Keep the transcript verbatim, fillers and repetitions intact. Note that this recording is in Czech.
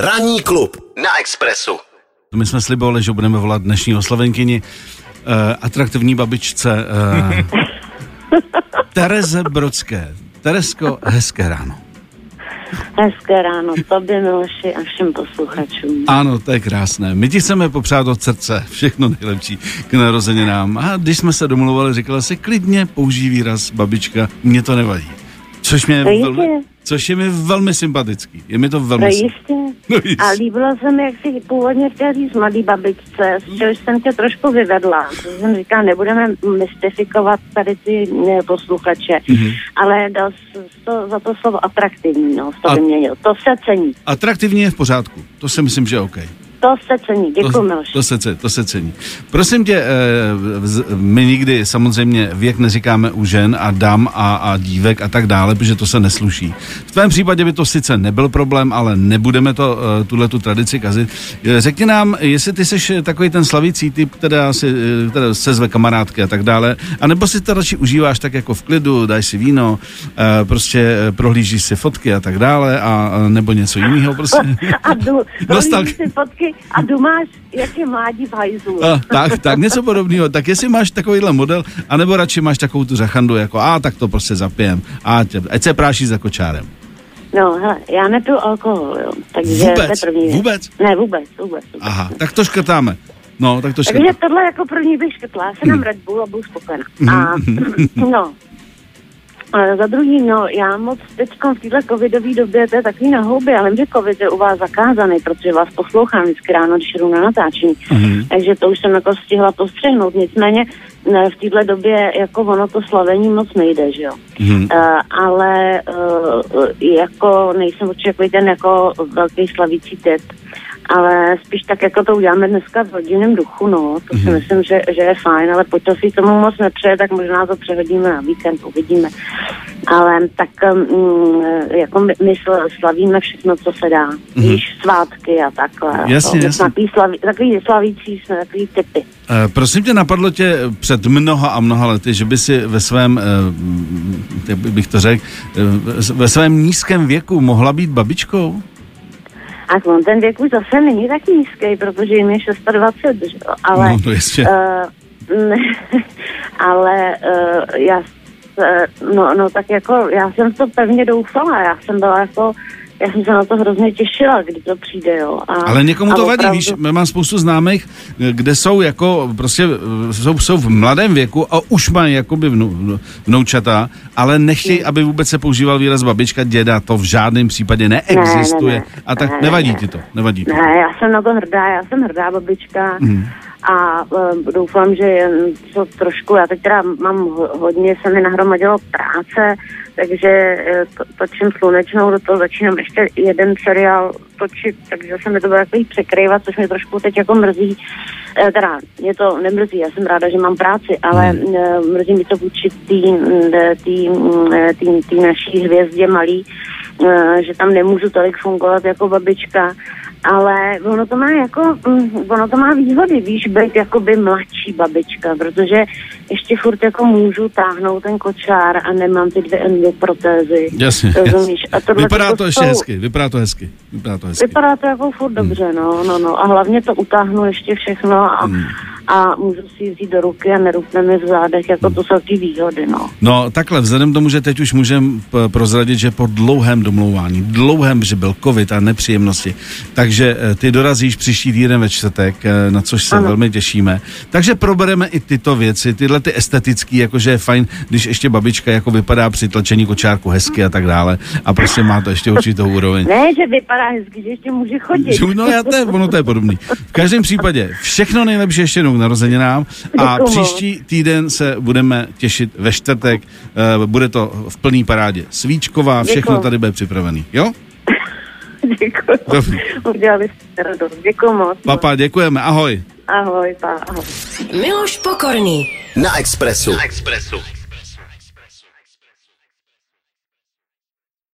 Ranní klub na Expressu. My jsme slibovali, že budeme volat dnešního Slovenkyni uh, atraktivní babičce uh, Tereze Brodské. Teresko, hezké ráno. Hezké ráno tobě, Miloši, a všem posluchačům. Ano, to je krásné. My ti chceme popřát od srdce všechno nejlepší k narozeninám. A když jsme se domluvali, říkala si, klidně použij výraz babička, mě to nevadí. Což mě velmi, což je mi velmi sympatický. Je mi to velmi to jistě. No jistě. A líbilo se mi, jak si původně chtěla říct mladý babičce, z čehož jsem tě trošku vyvedla. To jsem říkala, nebudeme mystifikovat tady ty posluchače, mm-hmm. ale dal to, za to slovo atraktivní, no, to vyměnil. To se cení. Atraktivní je v pořádku, to si myslím, že je OK. To se cení, děkuji, Miloši. To, to, to se cení. Prosím tě, my nikdy samozřejmě věk neříkáme u žen a dam a, a dívek a tak dále, protože to se nesluší. V tvém případě by to sice nebyl problém, ale nebudeme to, tuhletu tradici kazit. Řekni nám, jestli ty jsi takový ten slavící typ, teda si, teda se zve kamarádky a tak dále, anebo si to radši užíváš tak jako v klidu, dáš si víno, prostě prohlížíš si fotky a tak dále, a nebo něco jiného prostě. A jdu, prohlížíš si fotky a domáš, jak je mládí v hajzlu. A, tak, tak, něco podobného. Tak jestli máš takovýhle model, anebo radši máš takovou tu řachandu, jako a tak to prostě zapijem, a tě, ať se práší za kočárem. No, hele, já nepiju alkohol, jo. Takže vůbec? Vůbec? Ne, vůbec, vůbec. vůbec Aha, ne. tak to škrtáme. No, tak to škrtáme. Takže tohle jako první bych škrtla, já se nám hmm. Red Bull a budu spokojená. A, no, ale za druhý, no, já moc teďko v této covidové době, to je takový na houby, ale vím, že covid je u vás zakázaný, protože vás poslouchám vždycky ráno, když jdu na natáčení. Mm-hmm. Takže to už jsem jako stihla postřehnout. Nicméně ne, v této době jako ono to slavení moc nejde, že jo. Mm-hmm. Uh, ale uh, jako nejsem určitě ten jako velký slavící typ, ale spíš tak jako to uděláme dneska v rodinném duchu, no, to si myslím, že, že je fajn, ale pojď to si tomu moc nepřeje, tak možná to přehodíme na víkend, uvidíme. Ale tak um, jako my, my slavíme všechno, co se dá, víš, mm-hmm. svátky a takhle. Jasně, to, jasně. Takový, slaví, takový slavící jsme, takový typy. E, prosím tě, napadlo tě před mnoha a mnoha lety, že by si ve svém, e, bych to řekl, e, ve svém nízkém věku mohla být babičkou? A on ten věk už zase není tak nízký, protože jim je dvacet šest, ale, no, uh, ale uh, já, uh, no, no tak jako, já jsem to pevně doufala, já jsem byla jako, já jsem se na to hrozně těšila, kdy to přijde, jo. A, ale někomu to vadí, opravdu... víš, mám spoustu známých, kde jsou jako, prostě jsou, jsou v mladém věku a už mají jakoby vnou, vnoučata, ale nechtějí, aby vůbec se používal výraz babička, děda, to v žádném případě neexistuje. Ne, ne, ne, a tak ne, nevadí ne, ti to, nevadí ne, to. Ne, já jsem na to hrdá, já jsem hrdá babička. Hmm. A e, doufám, že to trošku, já teď teda mám hodně, se mi nahromadilo práce, takže e, to, točím Slunečnou, do toho začínám ještě jeden seriál točit, takže se mi to bude takový překrývat, což mě trošku teď jako mrzí, e, teda mě to nemrzí, já jsem ráda, že mám práci, ale e, mrzí mi to vůči té naší hvězdě malý, e, že tam nemůžu tolik fungovat jako babička. Ale ono to má jako, ono to má výhody, víš, být jakoby mladší babička, protože ještě furt jako můžu táhnout ten kočár a nemám ty dvě endě protézy. Jasně, rozumíš? Jasně. A vypadá to, to ještě jsou... hezky, vypadá to hezky, vypadá to hezky. Vypadá to jako furt dobře, hmm. no, no, no. A hlavně to utáhnu ještě všechno a... Hmm. a můžu si ji vzít do ruky a nerupne mi v zádech, jako to jsou ty výhody, no. No, takhle, vzhledem tomu, že teď už můžem p- prozradit, že po dlouhém domlouvání, dlouhém, že byl covid a nepříjemnosti, takže ty dorazíš příští týden ve čtvrtek, na což se ano. velmi těšíme. Takže probereme i tyto věci, tyhle ty estetický, jakože je fajn, když ještě babička jako vypadá při tlačení kočárku hezky a tak dále a prostě má to ještě určitou úroveň. Ne, že vypadá hezky, že ještě může chodit. No, já to, ono to je podobný. V každém případě, všechno nejlepší ještě jednou narozeninám a příští týden se budeme těšit ve čtvrtek. Bude to v plný parádě. Svíčková, všechno tady bude připravený. Jo? Děkuji. Udělali jste radost. Děkuji moc. Papa, děkujeme. Ahoj. Ahoj, pa, ahoj. Miloš Pokorný. Na Expressu. Na Expressu.